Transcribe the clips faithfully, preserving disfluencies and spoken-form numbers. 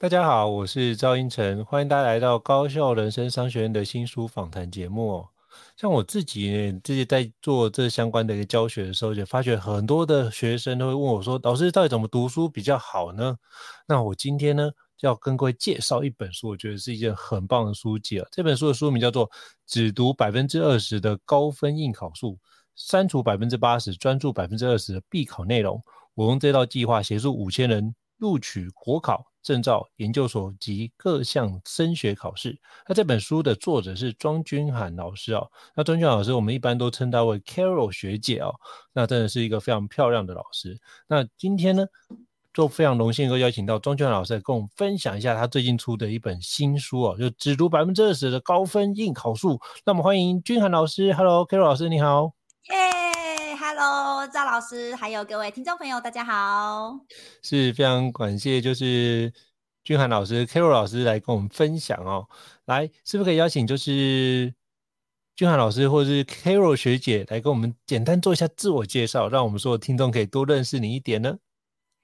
大家好，我是赵英成，欢迎大家来到高校人生商学院的新书访谈节目。像我自己自己在做这相关的一个教学的时候，就发觉很多的学生都会问我说，老师到底怎么读书比较好呢？那我今天呢就要跟各位介绍一本书，我觉得是一件很棒的书籍、啊、这本书的书名叫做只读 百分之二十 的高分应考术，删除 百分之八十 专注 百分之二十 的必考内容，我用这道计划协助五千人录取国考、证照、研究所及各项升学考试。那这本书的作者是庄君涵老师哦。那庄君涵老师我们一般都称他为 Carol 学姐哦。那真的是一个非常漂亮的老师。那今天呢就非常荣幸能够邀请到庄君涵老师来跟我们分享一下他最近出的一本新书哦，就只读 百分之二十 的高分应考术。那我们欢迎君涵老师。 Hello Carol 老师你好。Hello， 赵老师，还有各位听众朋友，大家好。是非常感谢，就是君涵老师、Carol 老师来跟我们分享哦。来，是不是可以邀请就是君涵老师或是 Carol 学姐来跟我们简单做一下自我介绍，让我们所有听众可以多认识你一点呢？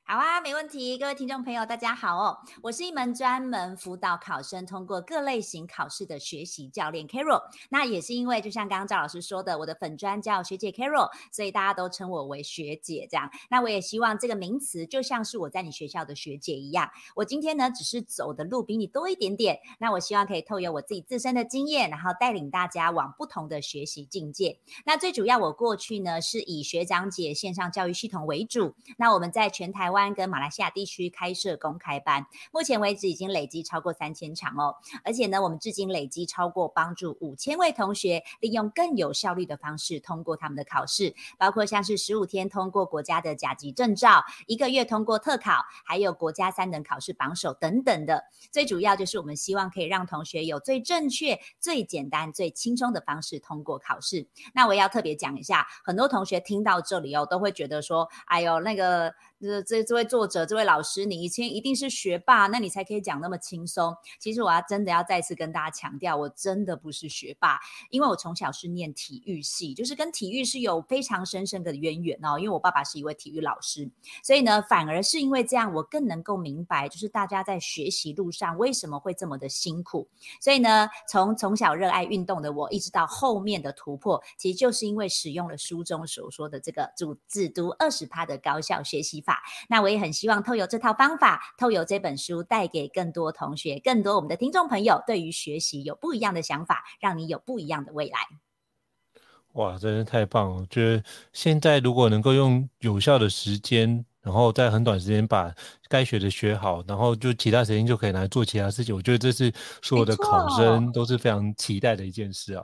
好啊，没问题。各位听众朋友大家好哦，我是一门专门辅导考生通过各类型考试的学习教练 Carol。 那也是因为就像刚刚赵老师说的，我的粉专叫学姐 Carol， 所以大家都称我为学姐这样。那我也希望这个名词就像是我在你学校的学姐一样，我今天呢只是走的路比你多一点点，那我希望可以透过我自己自身的经验，然后带领大家往不同的学习境界。那最主要我过去呢是以学长姐线上教育系统为主，那我们在全台湾台湾跟马来西亚地区开设公开班，目前为止已经累积超过三千场哦，而且呢，我们至今累积超过帮助五千位同学利用更有效率的方式通过他们的考试，包括像是十五天通过国家的甲级证照，一个月通过特考，还有国家三等考试榜首等等的。最主要就是我们希望可以让同学有最正确、最简单、最轻松的方式通过考试。那我也要特别讲一下，很多同学听到这里哦，都会觉得说，哎呦，那个。这, 这位作者这位老师你以前一定是学霸，那你才可以讲那么轻松。其实我要真的要再次跟大家强调，我真的不是学霸，因为我从小是念体育系，就是跟体育是有非常深深的渊源哦，因为我爸爸是一位体育老师，所以呢反而是因为这样我更能够明白就是大家在学习路上为什么会这么的辛苦。所以呢从从小热爱运动的我一直到后面的突破，其实就是因为使用了书中所说的这个只读 百分之二十 的高效学习法。那我也很希望透过这套方法，透过这本书带给更多同学，更多我们的听众朋友对于学习有不一样的想法，让你有不一样的未来。哇，真是太棒了。我觉得现在如果能够用有效的时间，然后在很短时间把该学的学好，然后就其他时间就可以来做其他事情，我觉得这是所有的考生都是非常期待的一件事啊。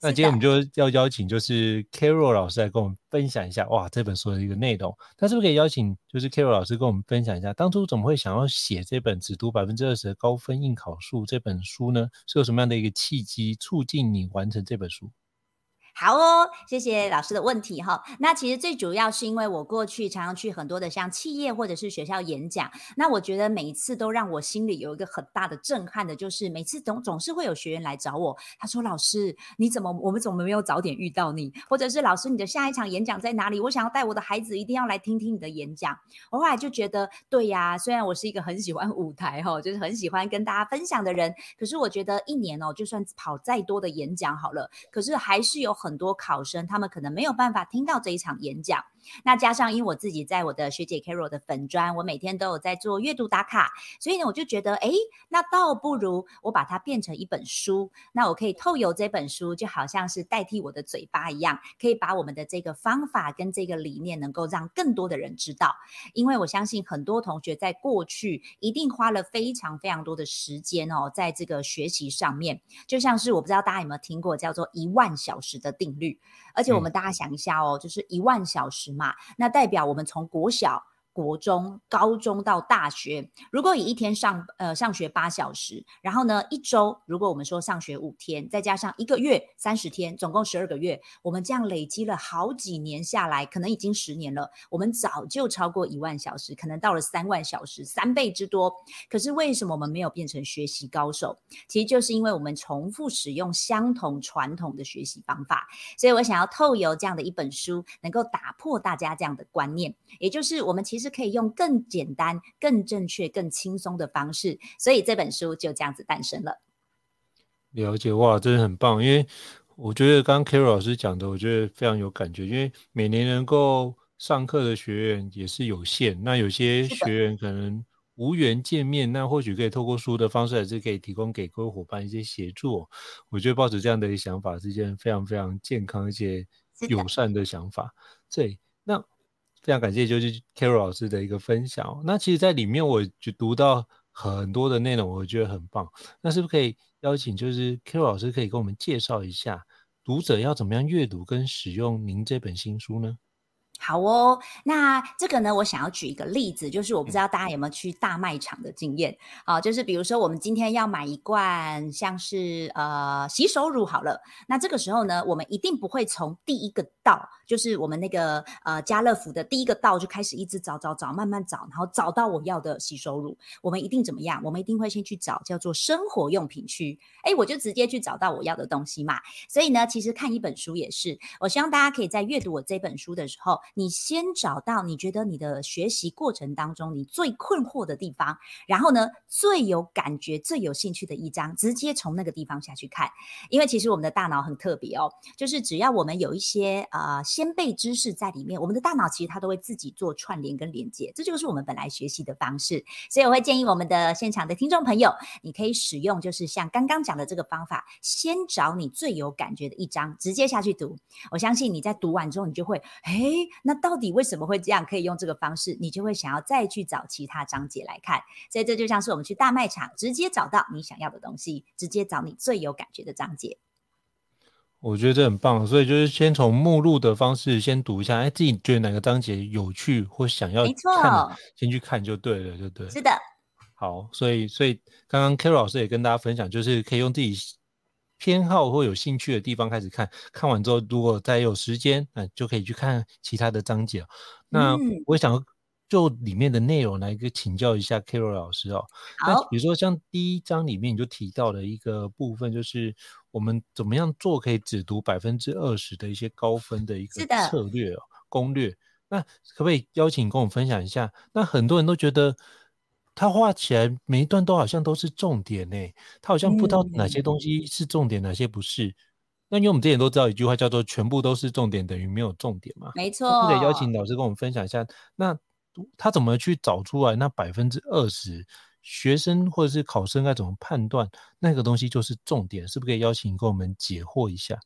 那今天我们就要邀请就是 Carol 老师来跟我们分享一下哇这本书的一个内容。那是不是可以邀请就是 Carol 老师跟我们分享一下，当初怎么会想要写这本只读 百分之二十 的高分应考术这本书呢？是有什么样的一个契机促进你完成这本书？好哦，谢谢老师的问题哈。那其实最主要是因为我过去常常去很多的像企业或者是学校演讲，那我觉得每一次都让我心里有一个很大的震撼的，就是每次总总是会有学员来找我，他说老师你怎么我们怎么没有早点遇到你，或者是老师你的下一场演讲在哪里，我想要带我的孩子一定要来听听你的演讲。我后来就觉得对呀、啊，虽然我是一个很喜欢舞台哈，就是很喜欢跟大家分享的人，可是我觉得一年哦，就算跑再多的演讲好了，可是还是有很很多考生他们可能没有办法听到这一场演讲。那加上因为我自己在我的学姐 Carol 的粉专，我每天都有在做阅读打卡，所以呢我就觉得哎，那倒不如我把它变成一本书，那我可以透由这本书就好像是代替我的嘴巴一样，可以把我们的这个方法跟这个理念能够让更多的人知道。因为我相信很多同学在过去一定花了非常非常多的时间哦，在这个学习上面，就像是我不知道大家有没有听过叫做一万小时的定律，而且我们大家想一下哦，就是一万小时嘛，那代表我们从国小、国中、高中到大学，如果以一天上呃上学八小时，然后呢一周，如果我们说上学五天，再加上一个月三十天，总共十二个月，我们这样累积了好几年下来，可能已经十年了，我们早就超过一万小时，可能到了三万小时，三倍之多。可是为什么我们没有变成学习高手？其实就是因为我们重复使用相同传统的学习方法。所以我想要透由这样的一本书，能够打破大家这样的观念，也就是我们其实可以用更简单、更正确、更轻松的方式，所以这本书就这样子诞生了。了解，哇，真的很棒！因为我觉得刚刚 Carol 老师讲的，我觉得非常有感觉，因为每年能够上课的学员也是有限，那有些学员可能无缘见面，那或许可以透过书的方式，还是可以提供给各位伙伴一些协助、哦。我觉得抱持这样的想法是一件非常非常健康、而且友善的想法。对，那非常感谢就是 Carol 老师的一个分享、哦、那其实在里面我就读到很多的内容，我觉得很棒。那是不是可以邀请就是 Carol 老师可以跟我们介绍一下读者要怎么样阅读跟使用您这本新书呢？好哦，那这个呢我想要举一个例子，就是我不知道大家有没有去大卖场的经验、啊、就是比如说我们今天要买一罐像是呃洗手乳好了，那这个时候呢我们一定不会从第一个道，就是我们那个呃家乐福的第一个道就开始一直找找找慢慢找，然后找到我要的洗手乳，我们一定怎么样，我们一定会先去找叫做生活用品区，哎，我就直接去找到我要的东西嘛。所以呢其实看一本书也是，我希望大家可以在阅读我这本书的时候，你先找到你觉得你的学习过程当中你最困惑的地方，然后呢最有感觉最有兴趣的一章直接从那个地方下去看。因为其实我们的大脑很特别哦，就是只要我们有一些呃先辈知识在里面，我们的大脑其实它都会自己做串联跟连接，这就是我们本来学习的方式。所以我会建议我们的现场的听众朋友，你可以使用就是像刚刚讲的这个方法，先找你最有感觉的一章直接下去读，我相信你在读完之后你就会诶那到底为什么会这样，可以用这个方式，你就会想要再去找其他章节来看。所以这就像是我们去大卖场直接找到你想要的东西，直接找你最有感觉的章节。我觉得这很棒，所以就是先从目录的方式先读一下，哎，自己觉得哪个章节有趣或想要看，先去看就对了，对不对？是的。好，所以所以刚刚 Carol 老师也跟大家分享，就是可以用自己偏好或有兴趣的地方开始看，看完之后如果再有时间、呃、就可以去看其他的章节、哦、那我想就里面的内容来请教一下 Carol 老师哦。那比如说像第一章里面你就提到的一个部分，就是我们怎么样做可以只读 百分之二十 的一些高分的一个策略、哦、攻略，那可不可以邀请跟我们分享一下？那很多人都觉得他画起来每一段都好像都是重点、欸、他好像不知道哪些东西是重点、嗯、哪些不是。那因为我们之前都知道一句话叫做全部都是重点等于没有重点嘛，没错。可以邀请老师跟我们分享一下，那他怎么去找出来那 百分之二十 学生或者是考生该怎么判断那个东西就是重点？是不是可以邀请跟我们解惑一下？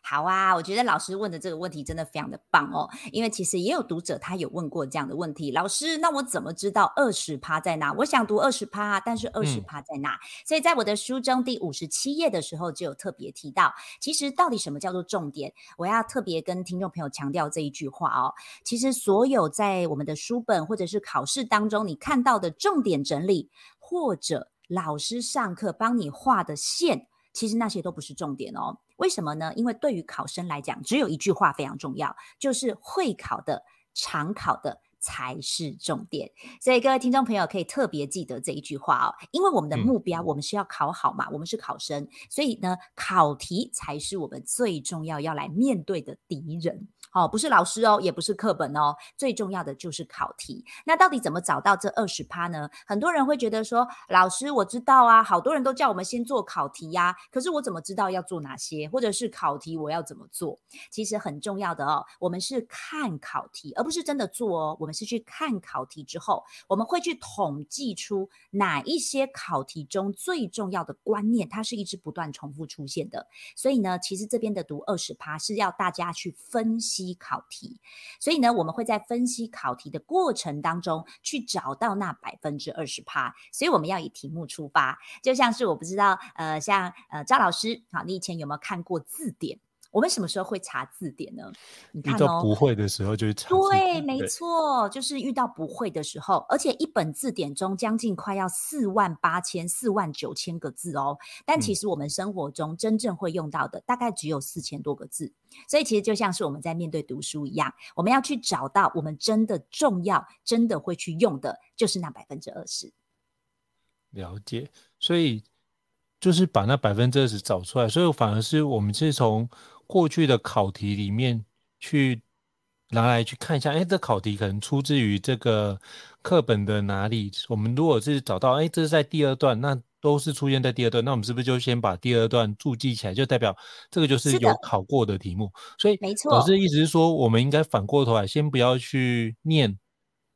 好啊，我觉得老师问的这个问题真的非常的棒哦，因为其实也有读者他有问过这样的问题，老师那我怎么知道 百分之二十 在哪，我想读 百分之二十 但是 百分之二十 在哪、嗯、所以在我的书中第五十七页的时候就有特别提到，其实到底什么叫做重点，我要特别跟听众朋友强调这一句话哦。其实所有在我们的书本或者是考试当中你看到的重点整理，或者老师上课帮你画的线，其实那些都不是重点哦。为什么呢？因为对于考生来讲，只有一句话非常重要，就是会考的、常考的才是重点。所以各位听众朋友可以特别记得这一句话哦，因为我们的目标，我们是要考好嘛，我们是考生，所以呢，考题才是我们最重要要来面对的敌人。哦，不是老师哦，也不是课本哦，最重要的就是考题。那到底怎么找到这 百分之二十 呢？很多人会觉得说，老师我知道啊，好多人都叫我们先做考题呀、啊，可是我怎么知道要做哪些，或者是考题我要怎么做？其实很重要的哦，我们是看考题，而不是真的做哦，我们是去看考题之后，我们会去统计出哪一些考题中最重要的观念，它是一直不断重复出现的。所以呢，其实这边的读 百分之二十 是要大家去分析考题，所以呢，我们会在分析考题的过程当中去找到那 百分之二十， 所以我们要以题目出发，就像是我不知道呃，像呃赵老师，好，你以前有没有看过字典？我们什么时候会查字典呢？你看哦，遇到不会的时候就会查字典。对，没错，就是遇到不会的时候，而且一本字典中将近快要四万八千、四万九千个字哦。但其实我们生活中真正会用到的，大概只有四千多个字。所以其实就像是我们在面对读书一样，我们要去找到我们真的重要、真的会去用的，就是那 百分之二十。了解，所以就是把那 百分之二十 找出来，所以反而是我们是从过去的考题里面去拿来去看一下，哎，这考题可能出自于这个课本的哪里，我们如果是找到哎，这是在第二段，那都是出现在第二段，那我们是不是就先把第二段注记起来，就代表这个就是有考过的题目。所以老师的意思是说，我们应该反过头来先不要去念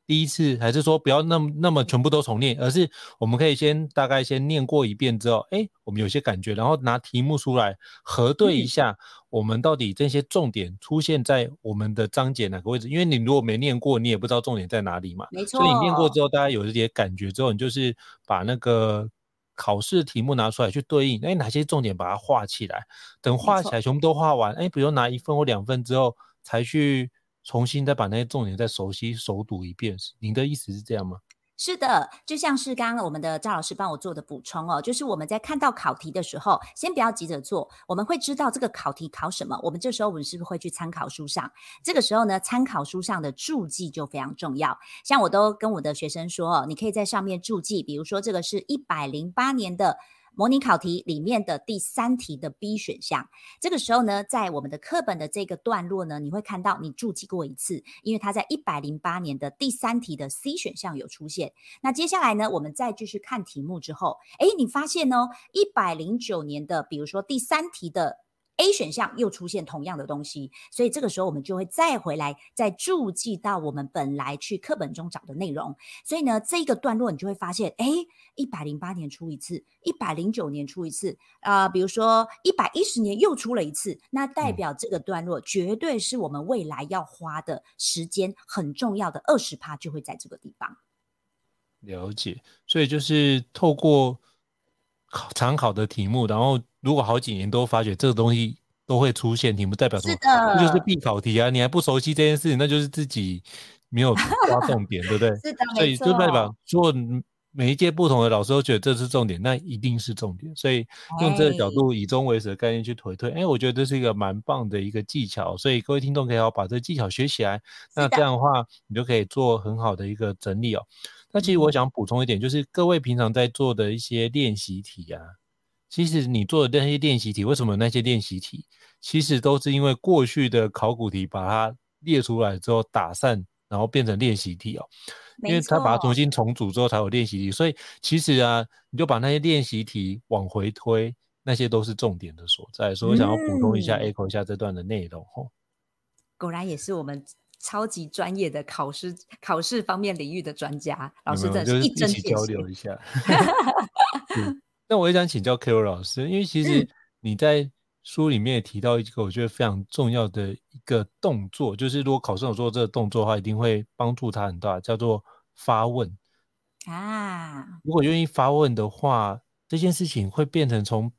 第一次，还是说不要那 么, 那么全部都重念，而是我们可以先大概先念过一遍之后，哎，我们有些感觉，然后拿题目出来核对一下，我们到底这些重点出现在我们的章节哪个位置，因为你如果没念过，你也不知道重点在哪里嘛。没错，所以你念过之后，大家有一些感觉之后，你就是把那个考试题目拿出来去对应，哎，哪些重点把它画起来，等画起来全部都画完，哎，比如拿一份或两份之后，才去重新再把那些重点再熟悉熟读一遍。您的意思是这样吗？是的，就像是刚刚我们的赵老师帮我做的补充哦，就是我们在看到考题的时候，先不要急着做，我们会知道这个考题考什么，我们这时候我们是不是会去参考书上，这个时候呢，参考书上的注记就非常重要。像我都跟我的学生说哦，你可以在上面注记，比如说这个是一百零八年的模拟考题里面的第三题的 B 选项，这个时候呢，在我们的课本的这个段落呢，你会看到你注记过一次，因为它在一百零八年的第三题的 C 选项有出现。那接下来呢，我们再继续看题目之后，诶，你发现哦，一百零九年的，比如说第三题的A 选项又出现同样的东西，所以这个时候我们就会再回来再注记到我们本来去课本中找的内容。所以呢，这个段落你就会发现，哎，一百零八年出一次，一百零九年出一次，呃，比如说一百一十年又出了一次，那代表这个段落绝对是我们未来要花的时间很重要的 百分之二十 就会在这个地方。了解，所以就是透过常考的题目，然后如果好几年都发觉这个东西都会出现题目，代表什么？这就是必考题啊！你还不熟悉这件事情，那就是自己没有抓重点，对不对？是的，所以就代表说每一届不同的老师都觉得这是重点，那一定是重点。所以用这个角度以终为始的概念去推推，哎，我觉得这是一个蛮棒的一个技巧。所以各位听众可以好把这技巧学起来，那这样的话你就可以做很好的一个整理哦。那其实我想补充一点，就是各位平常在做的一些练习题啊。其实你做的那些练习题，为什么那些练习题其实都是因为过去的考古题把它列出来之后打散，然后变成练习题哦，因为它把它重新重组之后才有练习题，所以其实啊，你就把那些练习题往回推，那些都是重点的所在。所以我想要补充一下 echo 一下这段的内容哦。果然也是我们超级专业的考试考试方面领域的专家老师，真的是一针见血，就是一起交流一下那我也想请教 Carol 老师，因为其实你在书里面也提到一个我觉得非常重要的一个动作，就是如果考生有做这个动作的话，一定会帮助他很大，叫做发问啊。如果愿意发问的话，这件事情会变成从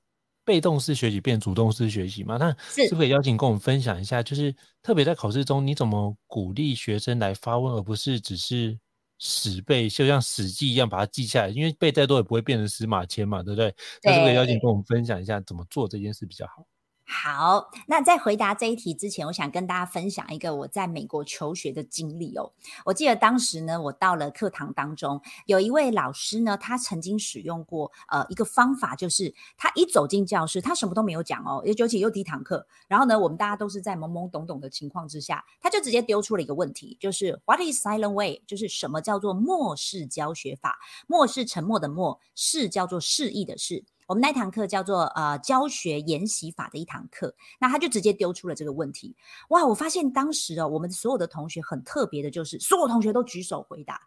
被动式学习变主动式学习嘛？那是不是可以邀请跟我们分享一下，就是特别在考试中，你怎么鼓励学生来发问，而不是只是史背，就像史记一样把它记下来，因为背再多也不会变成司马迁嘛，对不对？那是不是邀请跟我们分享一下怎么做这件事比较好？好，那在回答这一题之前，我想跟大家分享一个我在美国求学的经历哦。我记得当时呢，我到了课堂当中，有一位老师呢，他曾经使用过呃一个方法，就是他一走进教室，他什么都没有讲哦，尤其又第一堂课，然后呢，我们大家都是在懵懵懂懂的情况之下，他就直接丢出了一个问题，就是 What is silent way？ 就是什么叫做默式教学法？默是沉默的默，示叫做示意的示。我们那堂课叫做呃教学研习法的一堂课，那他就直接丢出了这个问题。哇，我发现当时哦，我们所有的同学很特别的，就是所有同学都举手回答。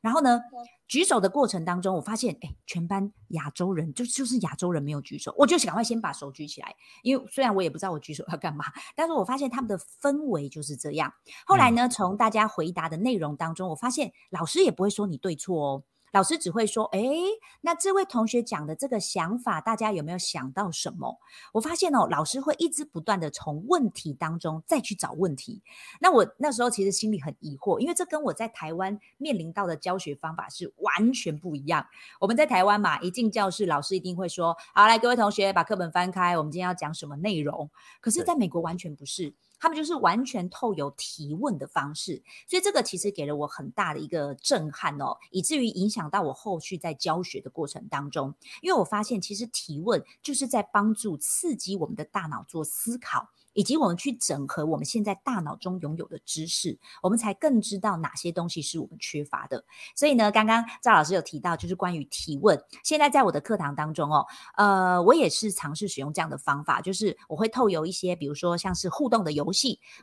然后呢，举手的过程当中，我发现，哎，全班亚洲人就就是亚洲人没有举手，我就赶快先把手举起来，因为虽然我也不知道我举手要干嘛，但是我发现他们的氛围就是这样。后来呢，从大家回答的内容当中，我发现老师也不会说你对错哦。老师只会说，哎，那这位同学讲的这个想法，大家有没有想到什么？我发现哦，老师会一直不断的从问题当中再去找问题。那我那时候其实心里很疑惑，因为这跟我在台湾面临到的教学方法是完全不一样。我们在台湾嘛，一进教室，老师一定会说，好，来，各位同学，把课本翻开，我们今天要讲什么内容？可是在美国完全不是。他们就是完全透由提问的方式，所以这个其实给了我很大的一个震撼哦，以至于影响到我后续在教学的过程当中，因为我发现其实提问就是在帮助刺激我们的大脑做思考，以及我们去整合我们现在大脑中拥有的知识，我们才更知道哪些东西是我们缺乏的。所以呢，刚刚赵老师有提到就是关于提问，现在在我的课堂当中哦，呃，我也是尝试使用这样的方法，就是我会透由一些比如说像是互动的游戏，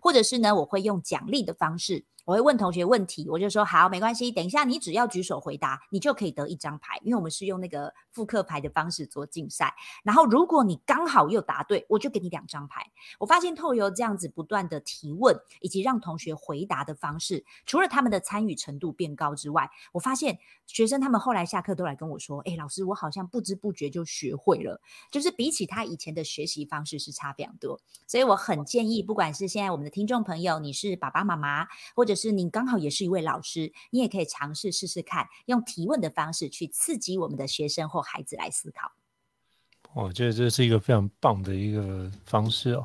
或者是呢我会用奖励的方式，我会问同学问题，我就说好，没关系，等一下你只要举手回答，你就可以得一张牌，因为我们是用那个复刻牌的方式做竞赛。然后如果你刚好又答对，我就给你两张牌。我发现透由这样子不断的提问，以及让同学回答的方式，除了他们的参与程度变高之外，我发现学生他们后来下课都来跟我说，哎，老师，我好像不知不觉就学会了，就是比起他以前的学习方式是差非常多。所以我很建议，不管是现在我们的听众朋友，你是爸爸妈妈，或者或者是你刚好也是一位老师，你也可以尝试试试看，用提问的方式去刺激我们的学生或孩子来思考。我觉得这是一个非常棒的一个方式哦。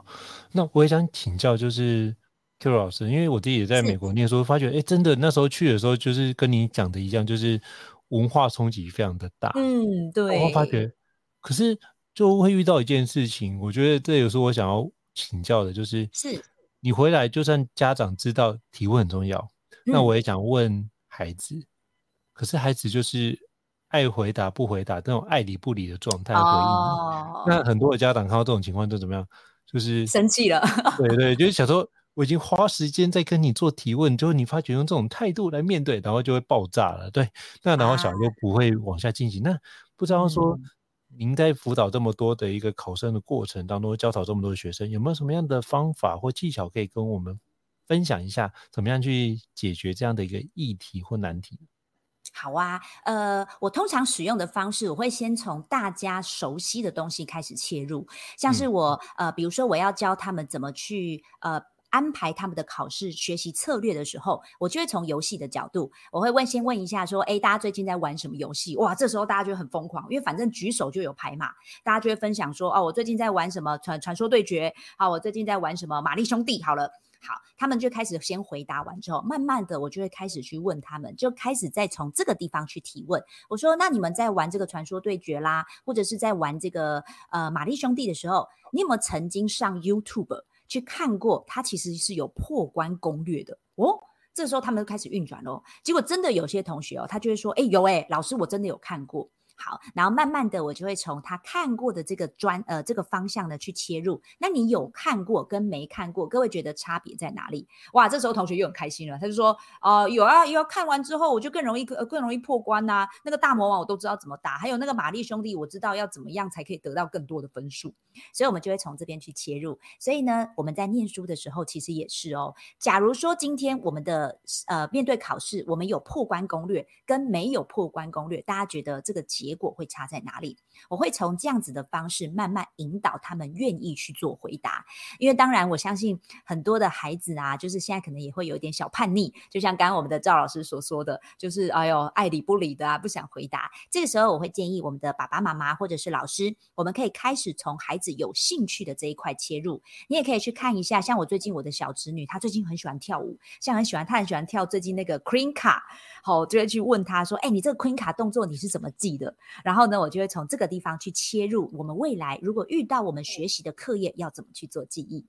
那我也想请教就是 Carol 老师，因为我自己也在美国念书，发觉哎，真的那时候去的时候就是跟你讲的一样，就是文化冲击非常的大。嗯，对。我发觉，可是就会遇到一件事情，我觉得这也是我想要请教的，就是是。你回来就算家长知道提问很重要、嗯、那我也想问孩子，可是孩子就是爱回答不回答那种爱理不理的状态回应、哦、那很多的家长看到这种情况就怎么样，就是生气了对对，就是想说我已经花时间在跟你做提问，就你发觉用这种态度来面对，然后就会爆炸了。对，那然后小孩就不会往下进行、啊、那不知道说、嗯您在辅导这么多的一个考生的过程当中，教导这么多的学生，有没有什么样的方法或技巧可以跟我们分享一下，怎么样去解决这样的一个议题或难题？好啊，呃，我通常使用的方式，我会先从大家熟悉的东西开始切入，像是我、嗯、呃，比如说我要教他们怎么去呃安排他们的考试学习策略的时候，我就会从游戏的角度，我会问先问一下说，哎，大家最近在玩什么游戏？哇，这时候大家就很疯狂，因为反正举手就有牌嘛，大家就会分享说，哦，我最近在玩什么传传说对决，好，我最近在玩什么玛丽兄弟，好了。好，他们就开始先回答完之后，慢慢的我就会开始去问他们，就开始再从这个地方去提问。我说，那你们在玩这个传说对决啦，或者是在玩这个呃玛丽兄弟的时候，你有没有曾经上 YouTube？去看过，它其实是有破关攻略的哦。这时候他们就开始运转咯，结果真的有些同学哦，他就会说：“哎，有哎，老师，我真的有看过。”好，然后慢慢的我就会从他看过的这个专呃这个方向呢去切入。那你有看过跟没看过，各位觉得差别在哪里？哇，这时候同学又很开心了，他就说：“哦、呃，有啊，有啊，看完之后我就更容易、呃、更容易破关呐、啊。那个大魔王我都知道怎么打，还有那个玛丽兄弟我知道要怎么样才可以得到更多的分数。”所以我们就会从这边去切入。所以呢，我们在念书的时候其实也是哦。假如说今天我们的呃面对考试，我们有破关攻略跟没有破关攻略，大家觉得这个结结果会差在哪里。我会从这样子的方式慢慢引导他们愿意去做回答。因为当然我相信很多的孩子啊，就是现在可能也会有一点小叛逆，就像刚刚我们的赵老师所说的，就是哎呦爱理不理的啊，不想回答。这个时候我会建议我们的爸爸妈妈或者是老师，我们可以开始从孩子有兴趣的这一块切入。你也可以去看一下，像我最近我的小侄女她最近很喜欢跳舞，像很喜欢她很喜欢跳最近那个 Queen 卡，好，就会去问她说，哎、欸，你这个 Queen 卡动作你是怎么记的？然后呢，我就会从这个地方去切入，我们未来如果遇到我们学习的课业要怎么去做记忆。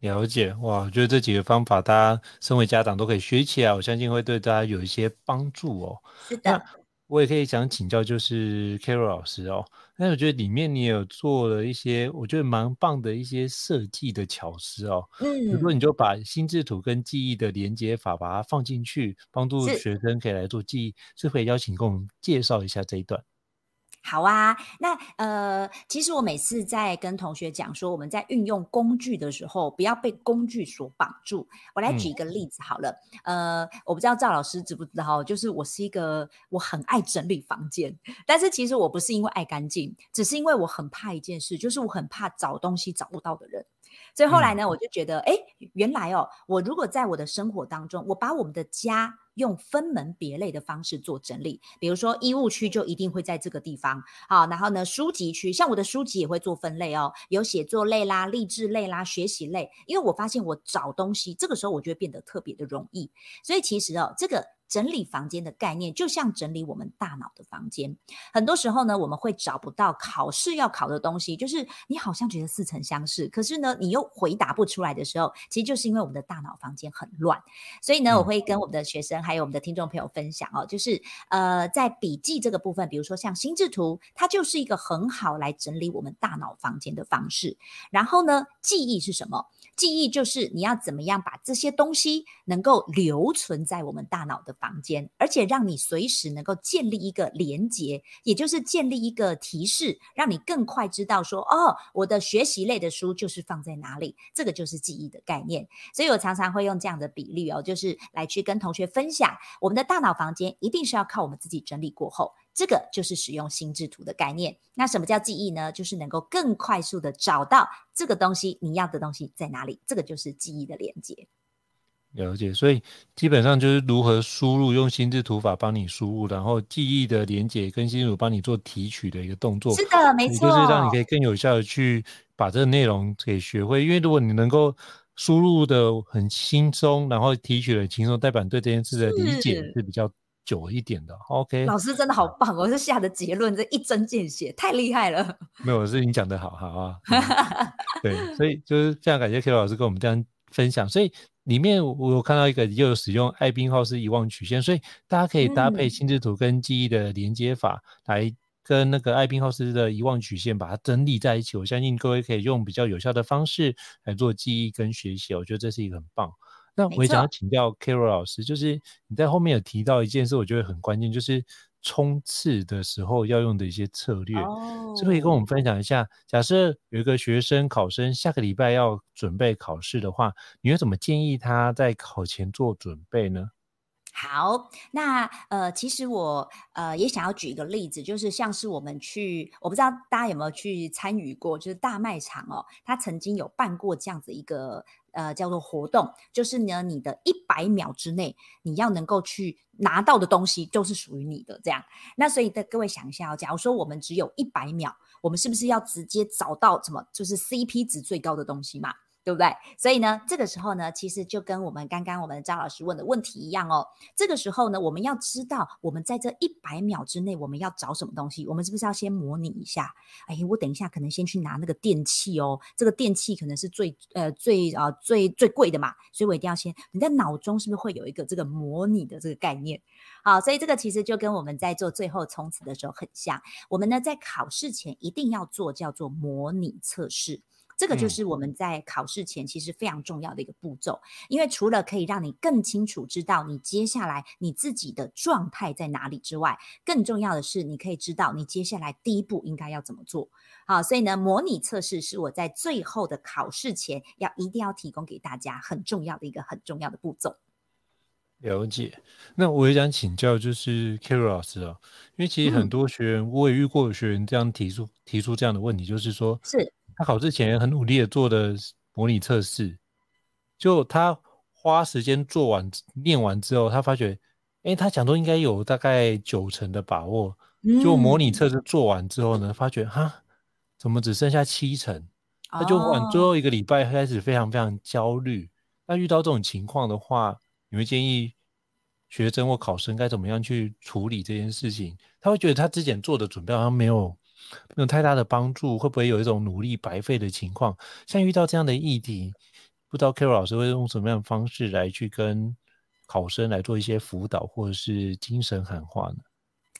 了解，哇，我觉得这几个方法大家身为家长都可以学起来，我相信会对大家有一些帮助哦。是的，我也可以想请教就是 Carol 老师哦，那我觉得里面你有做了一些我觉得蛮棒的一些设计的巧思哦，嗯，比如说你就把心智图跟记忆的连接法把它放进去，帮助学生可以来做记忆，是可以邀请跟我们介绍一下这一段。好啊，那呃，其实我每次在跟同学讲说，我们在运用工具的时候，不要被工具所绑住。我来举一个例子好了，嗯、呃，我不知道赵老师知不知道，就是我是一个我很爱整理房间，但是其实我不是因为爱干净，只是因为我很怕一件事，就是我很怕找东西找不到的人。所以后来呢，我就觉得，哎，原来哦，我如果在我的生活当中，我把我们的家用分门别类的方式做整理，比如说衣物区就一定会在这个地方，好，然后呢，书籍区，像我的书籍也会做分类哦，有写作类啦、励志类啦、学习类，因为我发现我找东西，这个时候我就会变得特别的容易，所以其实哦，这个整理房间的概念就像整理我们大脑的房间。很多时候呢，我们会找不到考试要考的东西，就是你好像觉得似曾相识，可是呢你又回答不出来的时候，其实就是因为我们的大脑房间很乱。所以呢，我会跟我们的学生还有我们的听众朋友分享哦，就是呃，在笔记这个部分，比如说像心智图，它就是一个很好来整理我们大脑房间的方式。然后呢，记忆是什么？记忆就是你要怎么样把这些东西能够留存在我们大脑的房间，而且让你随时能够建立一个连结，也就是建立一个提示，让你更快知道说，哦，我的学习类的书就是放在哪里，这个就是记忆的概念。所以我常常会用这样的比例哦，就是来去跟同学分享，我们的大脑房间一定是要靠我们自己整理过后，这个就是使用心智图的概念。那什么叫记忆呢？就是能够更快速的找到这个东西，你要的东西在哪里，这个就是记忆的连接。了解，所以基本上就是如何输入，用心智图法帮你输入，然后记忆的连结跟心智图帮你做提取的一个动作。是的，没错，就是让你可以更有效的去把这个内容给学会。因为如果你能够输入的很轻松，然后提取的很轻松，代表对这件事的理解是比较久一点的。 OK， 老师真的好棒，我是下的结论这一针见血，太厉害了。没有，是你讲的好好啊。对，所以就是非常感谢 Carol 老师跟我们这样分享。所以里面我有看到一个又有使用艾宾浩斯遗忘曲线，所以大家可以搭配心智图跟记忆的连接法来跟那个艾宾浩斯的遗忘曲线把它整理在一起，我相信各位可以用比较有效的方式来做记忆跟学习，我觉得这是一个很棒。那我也想要请教 Carol 老师，就是你在后面有提到一件事，我觉得很关键，就是冲刺的时候要用的一些策略，哦，是不是可以跟我们分享一下？假设有一个学生考生下个礼拜要准备考试的话，你会怎么建议他在考前做准备呢？好，那呃，其实我呃也想要举一个例子，就是像是我们去，我不知道大家有没有去参与过，就是大卖场哦，他曾经有办过这样子一个呃叫做活动，就是呢你的一百秒之内，你要能够去拿到的东西就是属于你的这样。那所以的各位想一下哦，假如说我们只有一百秒，我们是不是要直接找到什么就是 C P 值最高的东西嘛？对不对？所以呢，这个时候呢，其实就跟我们刚刚我们赵老师问的问题一样哦。这个时候呢，我们要知道我们在这一百秒之内我们要找什么东西，我们是不是要先模拟一下？哎，我等一下可能先去拿那个电器哦，这个电器可能是最呃最啊、呃、最最贵的嘛，所以我一定要先，你在脑中是不是会有一个这个模拟的这个概念？好，所以这个其实就跟我们在做最后冲刺的时候很像。我们呢在考试前一定要做叫做模拟测试。这个就是我们在考试前其实非常重要的一个步骤，因为除了可以让你更清楚知道你接下来你自己的状态在哪里之外，更重要的是你可以知道你接下来第一步应该要怎么做。好，所以呢，模拟测试是我在最后的考试前要一定要提供给大家很重要的一个很重要的步骤。了解。那我也想请教，就是 Carol 老师哦，因为其实很嗯，多学员，我也遇过有学员这样提出提出这样的问题，就是说是，他考试前很努力的做的模拟测试，就他花时间做完念完之后，他发觉，哎，他讲说应该有大概九成的把握，就模拟嗯，测试做完之后呢，发觉哈，怎么只剩下七成？他就往最后哦，一个礼拜开始非常非常焦虑。那遇到这种情况的话，你会建议学生或考生该怎么样去处理这件事情？他会觉得他之前做的准备好像没有没有太大的帮助，会不会有一种努力白费的情况？像遇到这样的议题，不知道 Carol 老师会用什么样的方式来去跟考生来做一些辅导或者是精神喊话呢？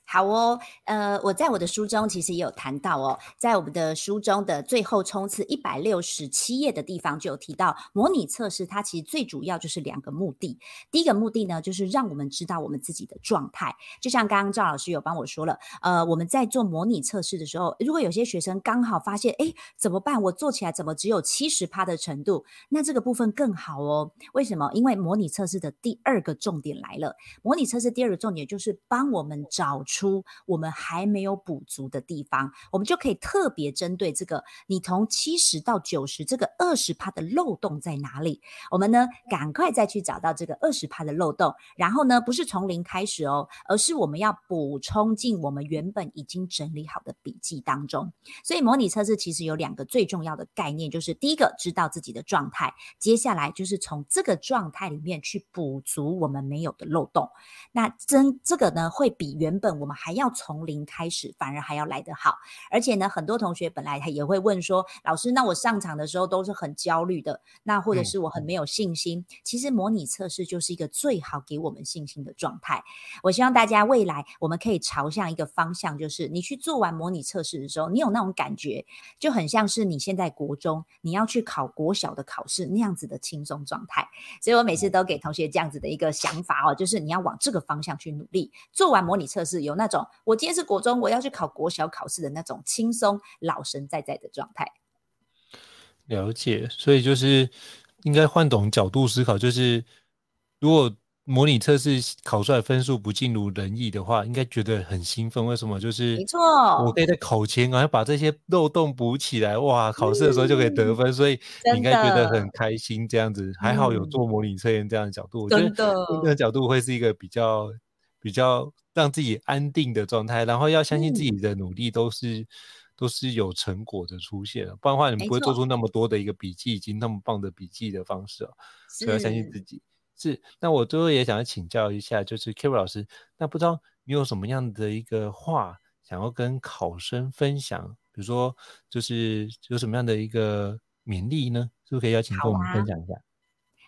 好哦，呃，我在我的书中其实也有谈到哦，在我们的书中的最后冲刺一百六十七页的地方就有提到，模拟测试它其实最主要就是两个目的。第一个目的呢，就是让我们知道我们自己的状态，就像刚刚赵老师有帮我说了，呃，我们在做模拟测试的时候，如果有些学生刚好发现，哎，怎么办？我做起来怎么只有七十趴的程度？那这个部分更好哦。为什么？因为模拟测试的第二个重点来了。模拟测试第二个重点就是帮我们找出我们还没有补足的地方，我们就可以特别针对这个，你从七十到九十这个二十趴的漏洞在哪里？我们呢，赶快再去找到这个二十趴的漏洞，然后呢，不是从零开始哦，而是我们要补充进我们原本已经整理好的笔记当中。所以模拟测试其实有两个最重要的概念，就是第一个知道自己的状态，接下来就是从这个状态里面去补足我们没有的漏洞。那真这个呢，会比原本我们还要从零开始，反而还要来得好。而且呢，很多同学本来他也会问说，老师，那我上场的时候都是很焦虑的，那或者嗯，是我很没有信心。其实模拟测试就是一个最好给我们信心的状态。我希望大家未来我们可以朝向一个方向，就是你去做完模拟测试的时候，你有那种感觉，就很像是你现在国中你要去考国小的考试那样子的轻松状态。所以我每次都给同学这样子的一个想法哦，就是你要往这个方向去努力。做完模拟测试，有那种我今天是国中，我要去考国小考试的那种轻松、老神在在的状态。了解，所以就是应该换种角度思考，就是如果模拟测试考出来分数不尽如人意的话，应该觉得很兴奋。为什么？就是没我错，可以在考前赶快把这些漏洞补起来，哇，考试的时候就可以得嗯，分，所以你应真该觉得很的，开心。这样子还好有嗯，做模拟测验这样的角度，我觉真得用这的，个角度会是一个比较比较让自己安定的状态，然后要相信自己嗯，的努力都是都是有成果的出现了，不然的话你们没不会做错，出那么多的一个笔记，已经那么棒的笔记的方式哦，所以要相信自是。己。是，那我最后也想要请教一下，就是 Carol 老师，那不知道你有什么样的一个话想要跟考生分享，比如说就是有什么样的一个勉励呢？是不是可以邀请好跟我们分啊，享一下？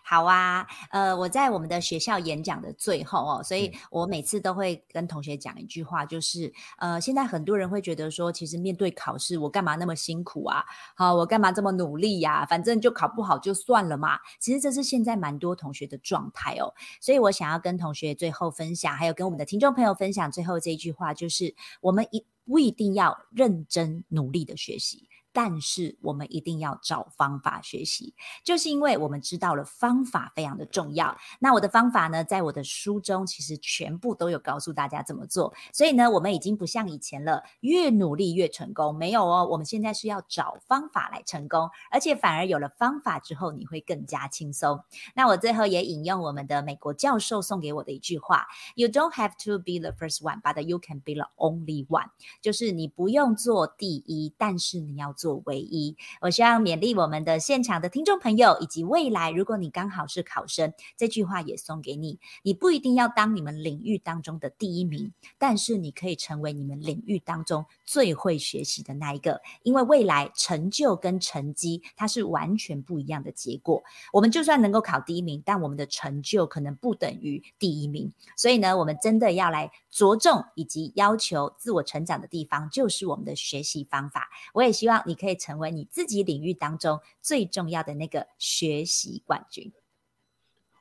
好啊，呃，我在我们的学校演讲的最后哦，所以嗯，我每次都会跟同学讲一句话，就是呃，现在很多人会觉得说，其实面对考试，我干嘛那么辛苦啊？好、我干嘛这么努力呀、反正就考不好就算了嘛。其实这是现在蛮多同学的状态哦，所以我想要跟同学最后分享，还有跟我们的听众朋友分享最后这一句话，就是我们一不一定要认真努力的学习。但是我们一定要找方法学习，就是因为我们知道了方法非常的重要。那我的方法呢，在我的书中其实全部都有告诉大家怎么做。所以呢，我们已经不像以前了，越努力越成功。没有哦，我们现在是要找方法来成功，而且反而有了方法之后，你会更加轻松。那我最后也引用我们的美国教授送给我的一句话 ：You don't have to be the first one, but you can be the only one。就是你不用做第一，但是你要做唯一。我希望勉励我们的现场的听众朋友，以及未来如果你刚好是考生，这句话也送给你：你不一定要当你们领域当中的第一名，但是你可以成为你们领域当中最会学习的那一个，因为未来成就跟成绩它是完全不一样的结果。我们就算能够考第一名，但我们的成就可能不等于第一名。所以呢，我们真的要来着重以及要求自我成长的地方，就是我们的学习方法。我也希望你可以成为你自己领域当中最重要的那个学习冠军。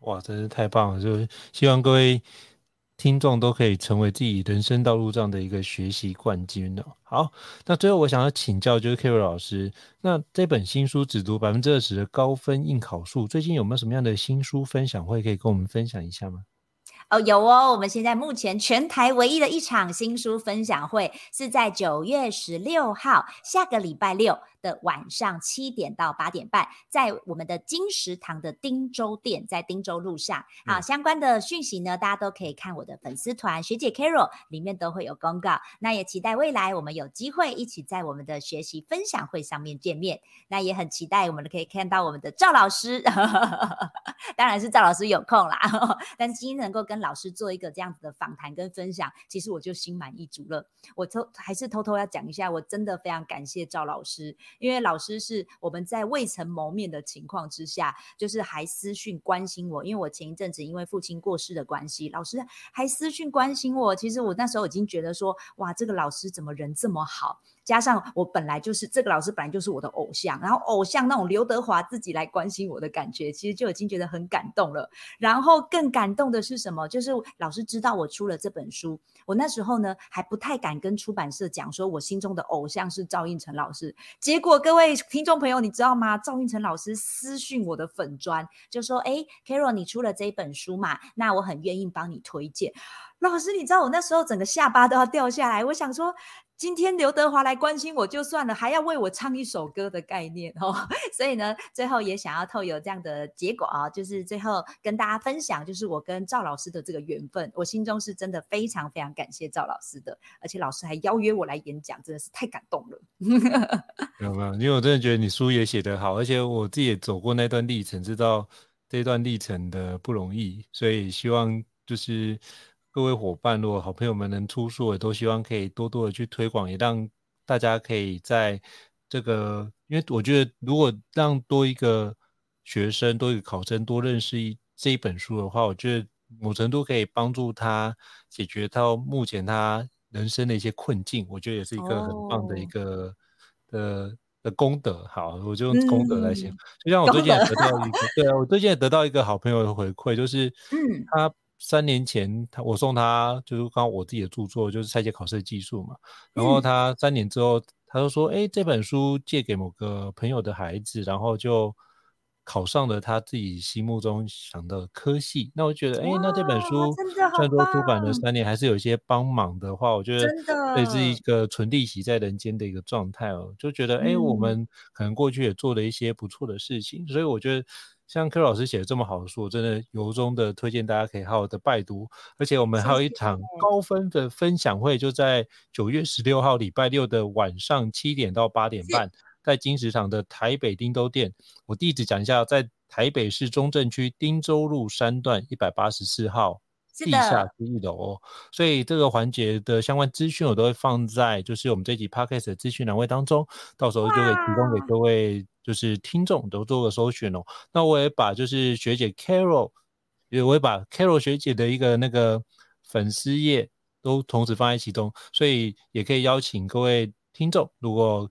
哇，真是太棒了！就是希望各位听众都可以成为自己人生道路上的一个学习冠军哦。好，那最后我想要请教就是 Carol 老师，那这本新书只读百分之二十的高分应考术，最近有没有什么样的新书分享会可以跟我们分享一下吗？哦，有哦，我们现在目前全台唯一的一场新书分享会是在九月十六号下个礼拜六的晚上七点到八点半，在我们的金石堂的汀州店，在汀州路上、嗯、啊，相关的讯息呢大家都可以看我的粉丝团学姐 Carol 里面都会有公告，那也期待未来我们有机会一起在我们的学习分享会上面见面，那也很期待我们可以看到我们的赵老师当然是赵老师有空啦但今天能够跟老师做一个这样子的访谈跟分享，其实我就心满意足了。我偷还是偷偷要讲一下，我真的非常感谢赵老师，因为老师是我们在未曾谋面的情况之下，就是还私讯关心我，因为我前一阵子因为父亲过世的关系，老师还私讯关心我，其实我那时候已经觉得说，哇，这个老师怎么人这么好，加上我本来就是这个老师本来就是我的偶像，然后偶像那种刘德华自己来关心我的感觉，其实就已经觉得很感动了。然后更感动的是什么，就是老师知道我出了这本书，我那时候呢还不太敢跟出版社讲说我心中的偶像是赵胤丞老师，结果各位听众朋友你知道吗，赵胤丞老师私讯我的粉专就说，哎 Carol 你出了这本书嘛，那我很愿意帮你推荐。老师你知道我那时候整个下巴都要掉下来，我想说今天刘德华来关心我就算了，还要为我唱一首歌的概念、哦、所以呢最后也想要透有这样的结果、啊、就是最后跟大家分享就是我跟赵老师的这个缘分，我心中是真的非常非常感谢赵老师的，而且老师还邀约我来演讲，真的是太感动了有没有，因为我真的觉得你书也写得好，而且我自己也走过那段历程，知道这段历程的不容易，所以希望就是各位伙伴，如果好朋友们能出书，也都希望可以多多的去推广，也让大家可以在这个，因为我觉得如果让多一个学生多一个考生多认识一这一本书的话，我觉得某程度可以帮助他解决到目前他人生的一些困境，我觉得也是一个很棒的一个、oh. 呃的功德，好，我就用功德来形容、嗯、就像我最近也得到一个对啊，我最近也得到一个好朋友的回馈，就是他、嗯三年前他我送他就是刚刚我自己的著作就是拆解考试的技术嘛，然后他三年之后他就说哎、欸，这本书借给某个朋友的孩子，然后就考上了他自己心目中想的科系，那我觉得哎、欸，那这本书虽然说出版了三年还是有一些帮忙的话，我觉得这是一个纯利息在人间的一个状态哦，就觉得哎、欸，我们可能过去也做了一些不错的事情，所以我觉得像Carol老师写的这么好的书，我真的由衷的推荐大家可以好好的拜读，而且我们还有一场高分的分享会，就在九月十六号礼拜六的晚上七点到八点半，在金石堂的台北汀州店，我地址讲一下，在台北市中正区汀州路三段一百八十四号地下是一楼哦，所以这个环节的相关资讯我都会放在就是我们这集 podcast 的资讯栏位当中，到时候就会提供给各位就是听众都做个搜寻哦。那我也把就是学姐 Carol 我会把 Carol 学姐的一个那个粉丝页都同时放在其中，所以也可以邀请各位听众如果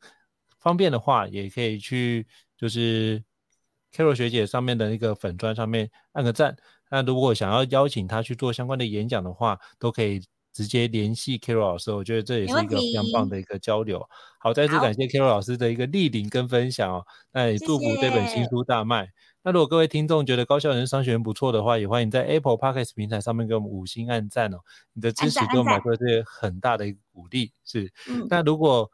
方便的话也可以去就是Carol 学姐上面的一个粉专上面按个赞，那如果想要邀请她去做相关的演讲的话，都可以直接联系 Carol 老师，我觉得这也是一个非常棒的一个交流。好，再次感谢 Carol 老师的一个莅临跟分享哦，那也祝福这本新书大卖。谢谢。那如果各位听众觉得高效人生商学院不错的话，也欢迎在 Apple Podcast 平台上面给我们五星按赞哦，你的支持对我们来说是很大的一个鼓励。是、嗯，那如果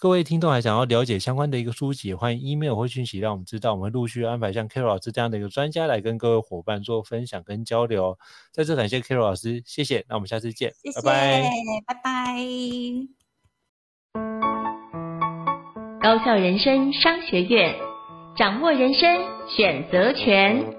各位听众还想要了解相关的一个书籍，也欢迎 email 或讯息让我们知道，我们会陆续安排像 Carol 老师这样的一个专家来跟各位伙伴做分享跟交流。再次感谢 Carol 老师，谢谢，那我们下次见，谢谢，拜拜，拜拜。高效人生商学院，掌握人生选择权。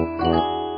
Thank you.